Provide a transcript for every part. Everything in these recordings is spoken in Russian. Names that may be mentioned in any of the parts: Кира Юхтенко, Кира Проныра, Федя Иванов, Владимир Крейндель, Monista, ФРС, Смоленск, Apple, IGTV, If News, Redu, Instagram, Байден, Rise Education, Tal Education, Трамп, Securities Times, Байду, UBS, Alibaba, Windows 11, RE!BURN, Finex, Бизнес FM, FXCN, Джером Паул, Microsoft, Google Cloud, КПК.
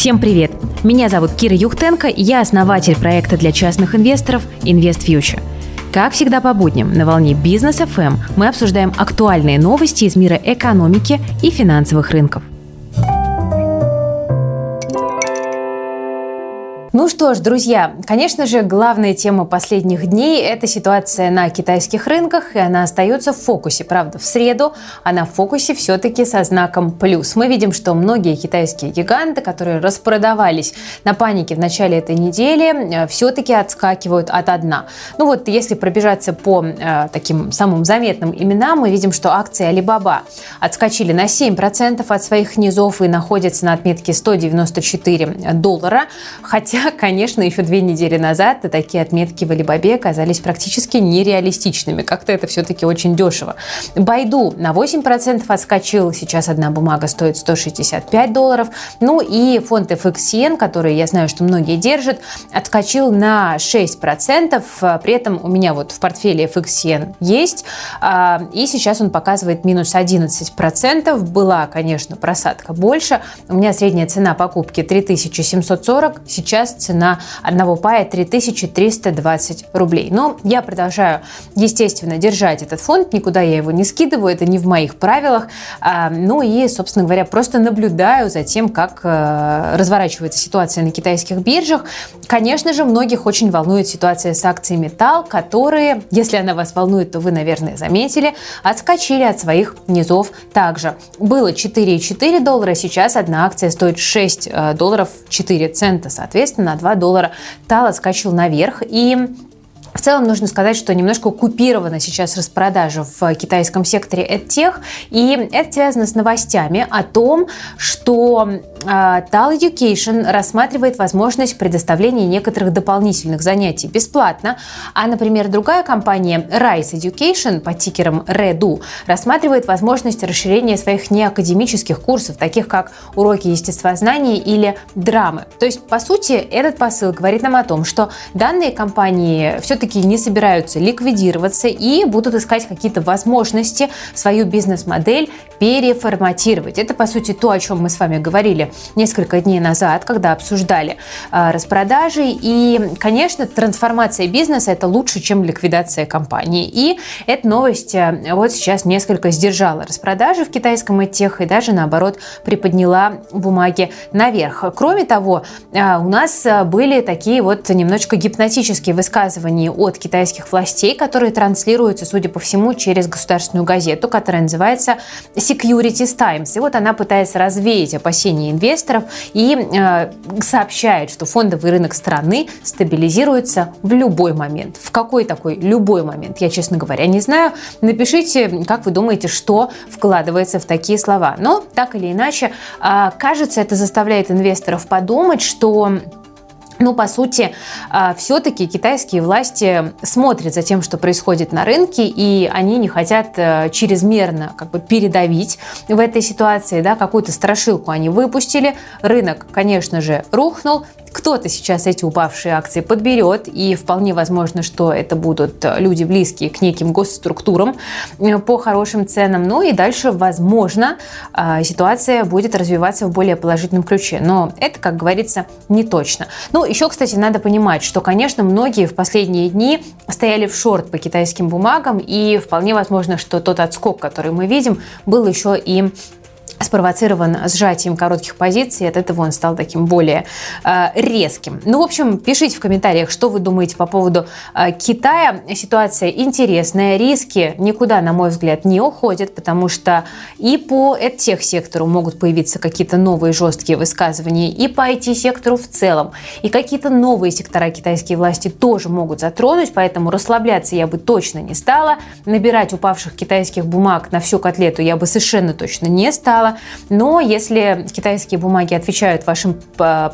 Всем привет! Меня зовут Кира Юхтенко, и я основатель проекта для частных инвесторов InvestFuture. Как всегда по будням на волне Бизнес FM мы обсуждаем актуальные новости из мира экономики и финансовых рынков. Ну что ж, друзья, конечно же, главная тема последних дней – это ситуация на китайских рынках, и она остается в фокусе. Правда, в среду она в фокусе все-таки со знаком «плюс». Мы видим, что многие китайские гиганты, которые распродавались на панике в начале этой недели, все-таки отскакивают ото дна. Ну вот, если пробежаться по таким самым заметным именам, мы видим, что акции Alibaba отскочили на 7% от своих низов и находятся на отметке $194. Хотя, конечно, еще 2 недели назад такие отметки в Алибабе оказались практически нереалистичными. Как-то это все-таки очень дешево. Байду на 8% отскочил. Сейчас одна бумага стоит $165. Ну и фонд FXCN, который, я знаю, что многие держат, отскочил на 6%. При этом у меня вот в портфеле FXCN есть. И сейчас он показывает минус 11%. Была, конечно, просадка больше. У меня средняя цена покупки 3740. Сейчас цена одного пая 3320 рублей. Но я продолжаю, естественно, держать этот фонд, никуда я его не скидываю, это не в моих правилах. Ну и, собственно говоря, просто наблюдаю за тем, как разворачивается ситуация на китайских биржах. Конечно же, многих очень волнует ситуация с акциями Tal, которые, если она вас волнует, то вы, наверное, заметили, отскочили от своих низов также. Было $4,4, сейчас одна акция стоит $6.04, соответственно, на $2 Tal отскочил наверх. И в целом нужно сказать, что немножко купирована сейчас распродажа в китайском секторе EdTech, и это связано с новостями о том, что Tal Education рассматривает возможность предоставления некоторых дополнительных занятий бесплатно, а, например, другая компания Rise Education под тикером Redu рассматривает возможность расширения своих неакадемических курсов, таких как уроки естествознания или драмы. То есть, по сути, этот посыл говорит нам о том, что данные компании все-таки не собираются ликвидироваться и будут искать какие-то возможности свою бизнес-модель переформатировать. Это, по сути, то, о чем мы с вами говорили несколько дней назад, когда обсуждали распродажи. И, конечно, трансформация бизнеса – это лучше, чем ликвидация компании. И эта новость вот сейчас несколько сдержала распродажи в китайском EdTech и даже, наоборот, приподняла бумаги наверх. Кроме того, у нас были такие вот немножечко гипнотические высказывания от китайских властей, которые транслируются, судя по всему, через государственную газету, которая называется Securities Times. И вот она пытается развеять опасения инвесторов и сообщает, что фондовый рынок страны стабилизируется в любой момент. В какой такой любой момент, я, честно говоря, не знаю. Напишите, как вы думаете, что вкладывается в такие слова. Но, так или иначе, кажется, это заставляет инвесторов подумать, что, ну, по сути, все-таки китайские власти смотрят за тем, что происходит на рынке, и они не хотят чрезмерно передавить в этой ситуации, да, какую-то страшилку они выпустили. Рынок, конечно же, рухнул. Кто-то сейчас эти упавшие акции подберет, и вполне возможно, что это будут люди, близкие к неким госструктурам по хорошим ценам. Ну и дальше, возможно, ситуация будет развиваться в более положительном ключе. Но это, как говорится, не точно. Ну, еще, кстати, надо понимать, что, конечно, многие в последние дни стояли в шорт по китайским бумагам, и вполне возможно, что тот отскок, который мы видим, был еще и спровоцирован сжатием коротких позиций, от этого он стал таким более резким. Ну, в общем, пишите в комментариях, что вы думаете по поводу Китая. Ситуация интересная, риски никуда, на мой взгляд, не уходят, потому что и по EdTech-сектору могут появиться какие-то новые жесткие высказывания, и по IT-сектору в целом, и какие-то новые сектора китайские власти тоже могут затронуть, поэтому расслабляться я бы точно не стала, набирать упавших китайских бумаг на всю котлету я бы совершенно точно не стала. Но если китайские бумаги отвечают вашим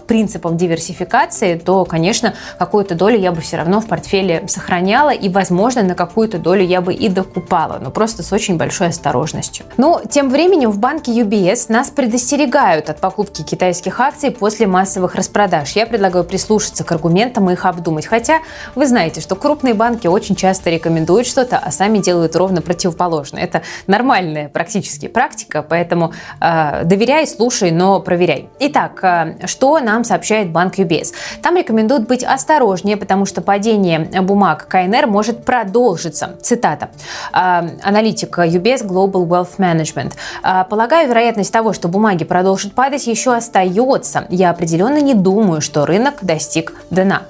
принципам диверсификации, то, конечно, какую-то долю я бы все равно в портфеле сохраняла и, возможно, на какую-то долю я бы и докупала, но просто с очень большой осторожностью. Но тем временем в банке UBS нас предостерегают от покупки китайских акций после массовых распродаж. Я предлагаю прислушаться к аргументам и их обдумать. Хотя вы знаете, что крупные банки очень часто рекомендуют что-то, а сами делают ровно противоположное. Это нормальная практически практика, поэтому доверяй, слушай, но проверяй. Итак, что нам сообщает банк UBS? Там рекомендуют быть осторожнее, потому что падение бумаг КНР может продолжиться. Цитата. Аналитик UBS Global Wealth Management. Полагаю, вероятность того, что бумаги продолжат падать, еще остается. Я определенно не думаю, что рынок достиг дна.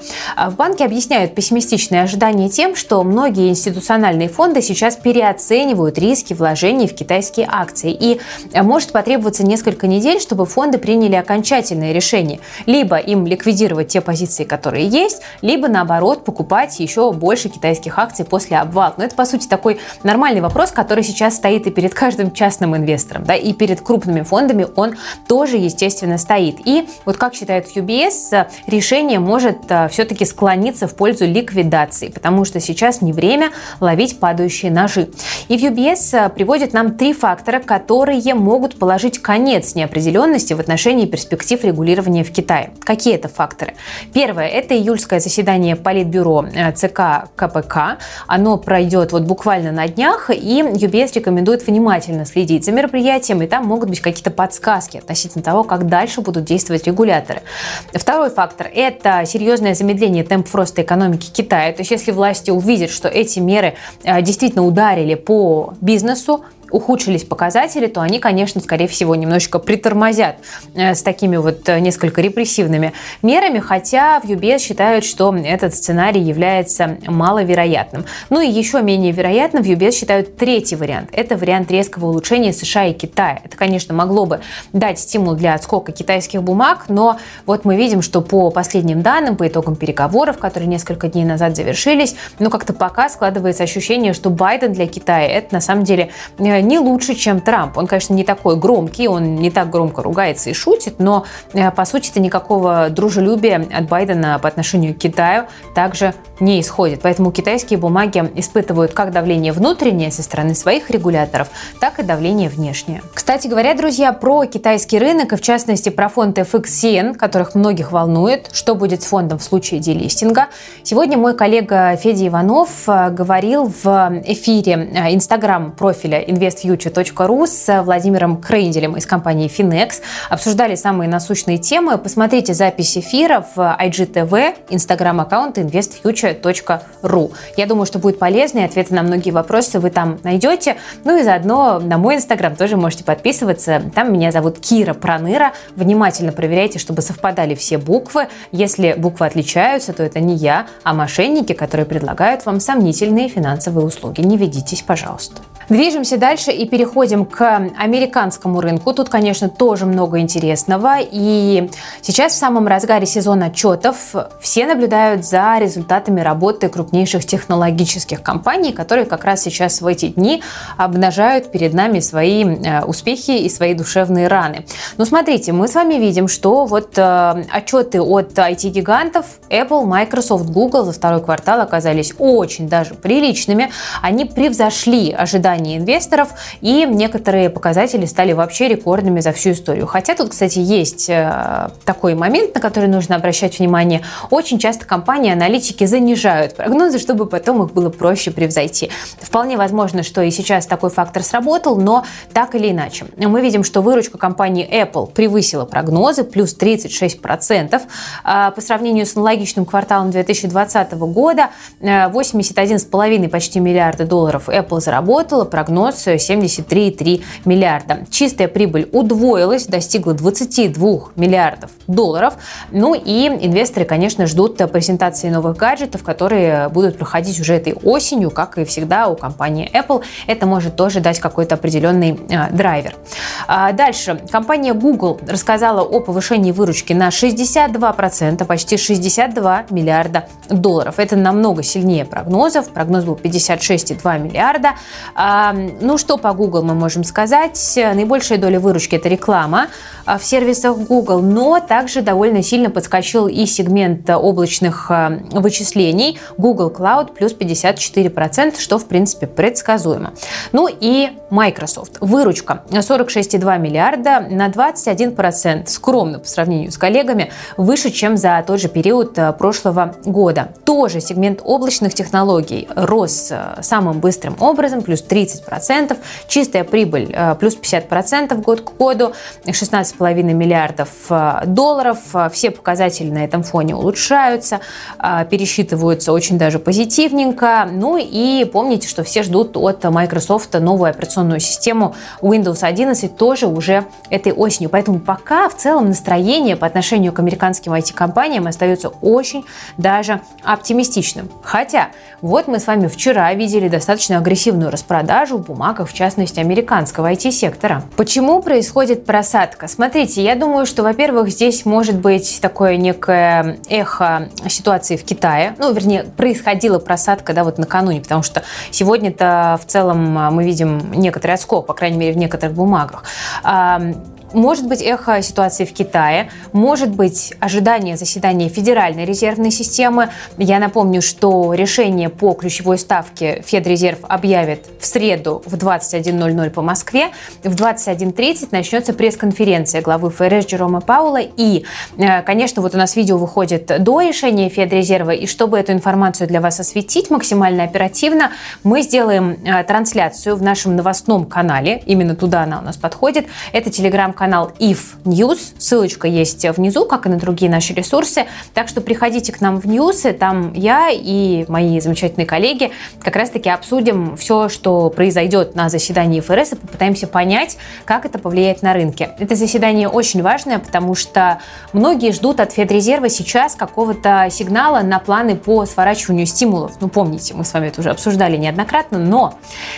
В банке объясняют пессимистичные ожидания тем, что многие институциональные фонды сейчас переоценивают риски вложений в китайские акции. И может потребоваться несколько недель, чтобы фонды приняли окончательное решение. Либо им ликвидировать те позиции, которые есть, либо наоборот покупать еще больше китайских акций после обвала. Но это по сути такой нормальный вопрос, который сейчас стоит и перед каждым частным инвестором, да, и перед крупными фондами он тоже, естественно, стоит. И вот как считает UBS, решение может все-таки склониться в пользу ликвидации, потому что сейчас не время ловить падающие ножи. И в UBS приводит нам три фактора, которые могут положить конец неопределенности в отношении перспектив регулирования в Китае. Какие это факторы? Первое – это июльское заседание Политбюро ЦК КПК. Оно пройдет вот буквально на днях, и UBS рекомендует внимательно следить за мероприятием, и там могут быть какие-то подсказки относительно того, как дальше будут действовать регуляторы. Второй фактор – это серьезное замедление темпов роста экономики Китая. То есть, если власти увидят, что эти меры действительно ударили по бизнесу, ухудшились показатели, то они, конечно, скорее всего, немножечко притормозят с такими вот несколько репрессивными мерами, хотя в UBS считают, что этот сценарий является маловероятным. Ну и еще менее вероятным в UBS считают третий вариант. Это вариант резкого улучшения США и Китая. Это, конечно, могло бы дать стимул для отскока китайских бумаг, но вот мы видим, что по последним данным, по итогам переговоров, которые несколько дней назад завершились, ну как-то пока складывается ощущение, что Байден для Китая это на самом деле не лучше, чем Трамп. Он, конечно, не такой громкий, он не так громко ругается и шутит, но, по сути-то, никакого дружелюбия от Байдена по отношению к Китаю также не исходит. Поэтому китайские бумаги испытывают как давление внутреннее со стороны своих регуляторов, так и давление внешнее. Кстати говоря, друзья, про китайский рынок и, в частности, про фонд FXCN, которых многих волнует, что будет с фондом в случае делистинга. Сегодня мой коллега Федя Иванов говорил в эфире инстаграм-профиля InvestFuture.ru с Владимиром Крейнделем из компании Finex. Обсуждали самые насущные темы. Посмотрите запись эфира в IGTV, инстаграм-аккаунт InvestFuture.ru. Я думаю, что будет полезно, и ответы на многие вопросы вы там найдете. Ну и заодно на мой инстаграм тоже можете подписываться. Там меня зовут Кира Проныра. Внимательно проверяйте, чтобы совпадали все буквы. Если буквы отличаются, то это не я, а мошенники, которые предлагают вам сомнительные финансовые услуги. Не ведитесь, пожалуйста. Движемся дальше и переходим к американскому рынку. Тут, конечно, тоже много интересного. И сейчас в самом разгаре сезона отчетов все наблюдают за результатами работы крупнейших технологических компаний, которые как раз сейчас в эти дни обнажают перед нами свои успехи и свои душевные раны. Но смотрите, мы с вами видим, что вот отчеты от IT-гигантов Apple, Microsoft, Google за второй квартал оказались очень даже приличными. Они превзошли ожидания инвесторов, и некоторые показатели стали вообще рекордными за всю историю. Хотя тут, кстати, есть такой момент, на который нужно обращать внимание. Очень часто компании-аналитики занижают прогнозы, чтобы потом их было проще превзойти. Вполне возможно, что и сейчас такой фактор сработал, но так или иначе. Мы видим, что выручка компании Apple превысила прогнозы, плюс 36% по сравнению с аналогичным кварталом 2020 года. 81,5 почти миллиарда долларов Apple заработала, прогноз 73,3 миллиарда. Чистая прибыль удвоилась, достигла 22 миллиардов долларов. Ну и инвесторы, конечно, ждут презентации новых гаджетов, которые будут проходить уже этой осенью, как и всегда у компании Apple. Это может тоже дать какой-то определенный драйвер. Дальше. Компания Google рассказала о повышении выручки на 62%, почти 62 миллиарда долларов. Это намного сильнее прогнозов. Прогноз был 56,2 миллиарда. Ну что по Google мы можем сказать? Наибольшая доля выручки – это реклама в сервисах Google, но также довольно сильно подскочил и сегмент облачных вычислений Google Cloud плюс 54%, что в принципе предсказуемо. Ну и Microsoft. Выручка 46,2 миллиарда на 21%, скромно по сравнению с коллегами, выше, чем за тот же период прошлого года. Тоже сегмент облачных технологий рос самым быстрым образом, плюс 30%. 30%, чистая прибыль плюс 50% год к году, 16,5 миллиардов долларов. Все показатели на этом фоне улучшаются, пересчитываются очень даже позитивненько. Ну и помните, что все ждут от Microsoft новую операционную систему Windows 11 тоже уже этой осенью. Поэтому пока в целом настроение по отношению к американским IT-компаниям остается очень даже оптимистичным. Хотя вот мы с вами вчера видели достаточно агрессивную распродажу в бумагах, в частности, американского IT-сектора. Почему происходит просадка? Смотрите, я думаю, что, во-первых, здесь может быть такое некое эхо ситуации в Китае. Ну, вернее, происходила просадка, да, вот накануне, потому что сегодня-то в целом мы видим некоторый отскок, по крайней мере, в некоторых бумагах. Может быть, эхо ситуации в Китае, может быть, ожидание заседания Федеральной резервной системы. Я напомню, что решение по ключевой ставке Федрезерв объявит в среду в 21:00 по Москве. В 21:30 начнется пресс-конференция главы ФРС Джерома Паула. И, конечно, вот у нас видео выходит до решения Федрезерва. И чтобы эту информацию для вас осветить максимально оперативно, мы сделаем трансляцию в нашем новостном канале. Именно туда она у нас подходит. Это телеграм-канал If News. Ссылочка есть внизу, как и на другие наши ресурсы. Так что приходите к нам в Ньюсы. Там я и мои замечательные коллеги как раз-таки обсудим все, что произойдет на заседании ФРС, и попытаемся понять, как это повлияет на рынки. Это заседание очень важное, потому что многие ждут от Федрезерва сейчас какого-то сигнала на планы по сворачиванию стимулов. Ну, помните, мы с вами это уже обсуждали неоднократно, но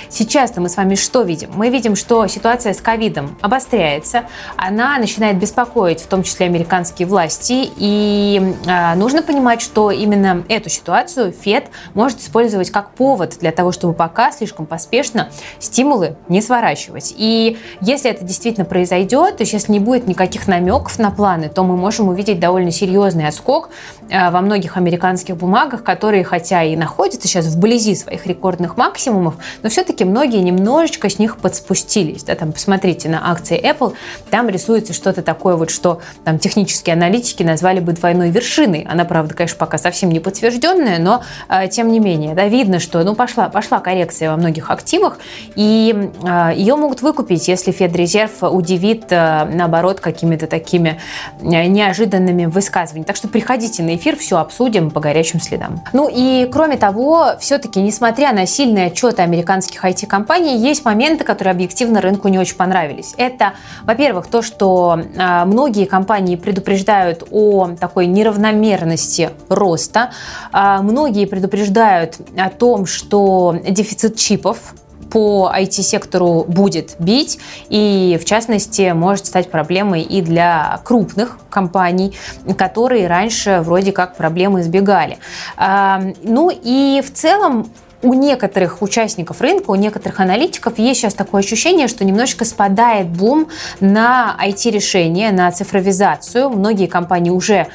сейчас-то мы с вами что видим? Мы видим, что ситуация с ковидом обостряется. Она начинает беспокоить, в том числе, американские власти. И нужно понимать, что именно эту ситуацию Фед может использовать как повод для того, чтобы пока слишком поспешно стимулы не сворачивать. И если это действительно произойдет, то есть если не будет никаких намеков на планы, то мы можем увидеть довольно серьезный отскок во многих американских бумагах, которые, хотя и находятся сейчас вблизи своих рекордных максимумов, но все-таки многие немножечко с них подспустились. Да, там, посмотрите на акции Apple, там рисуется что-то такое, вот, что там технические аналитики назвали бы двойной вершиной. Она, правда, конечно, пока совсем не подтвержденная, но тем не менее, да, видно, что пошла коррекция во многих активах, и ее могут выкупить, если Федрезерв удивит, наоборот, какими-то такими неожиданными высказываниями. Так что приходите на эфир, все обсудим по горячим следам. Ну и кроме того, все-таки, несмотря на сильные отчеты американских IT-компаний, есть моменты, которые объективно рынку не очень понравились. Это, во-первых, то, что многие компании предупреждают о такой неравномерности роста, многие предупреждают о том, что дефицит чипов по IT-сектору будет бить, и в частности может стать проблемой и для крупных компаний, которые раньше вроде как проблемы избегали. Ну и в целом у некоторых участников рынка, у некоторых аналитиков есть сейчас такое ощущение, что немножечко спадает бум на IT-решения, на цифровизацию. Многие компании уже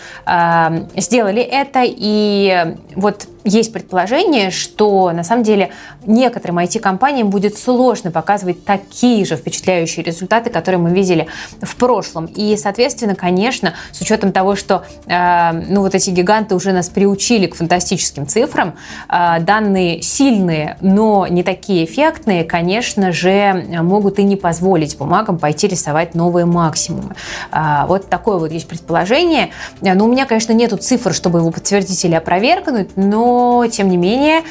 сделали это, и вот есть предположение, что на самом деле некоторым IT-компаниям будет сложно показывать такие же впечатляющие результаты, которые мы видели в прошлом. И, соответственно, конечно, с учетом того, что вот эти гиганты уже нас приучили к фантастическим цифрам, данные сильные, но не такие эффектные, конечно же, могут и не позволить бумагам пойти рисовать новые максимумы. Вот такое вот есть предположение. Но у меня, конечно, нету цифр, чтобы его подтвердить или опровергнуть, но, тем не менее,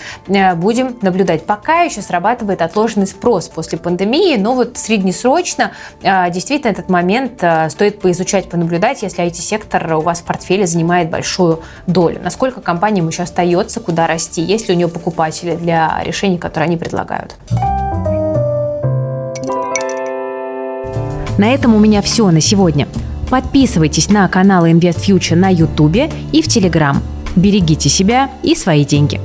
будем наблюдать. Пока еще срабатывает отложенный спрос после пандемии, но вот среднесрочно действительно этот момент стоит поизучать, понаблюдать, если IT-сектор у вас в портфеле занимает большую долю. Насколько компаниям еще остается, куда расти, есть ли у нее покупатели для решений, которые они предлагают. На этом у меня все на сегодня. Подписывайтесь на каналы InvestFuture на YouTube и в Telegram. Берегите себя и свои деньги.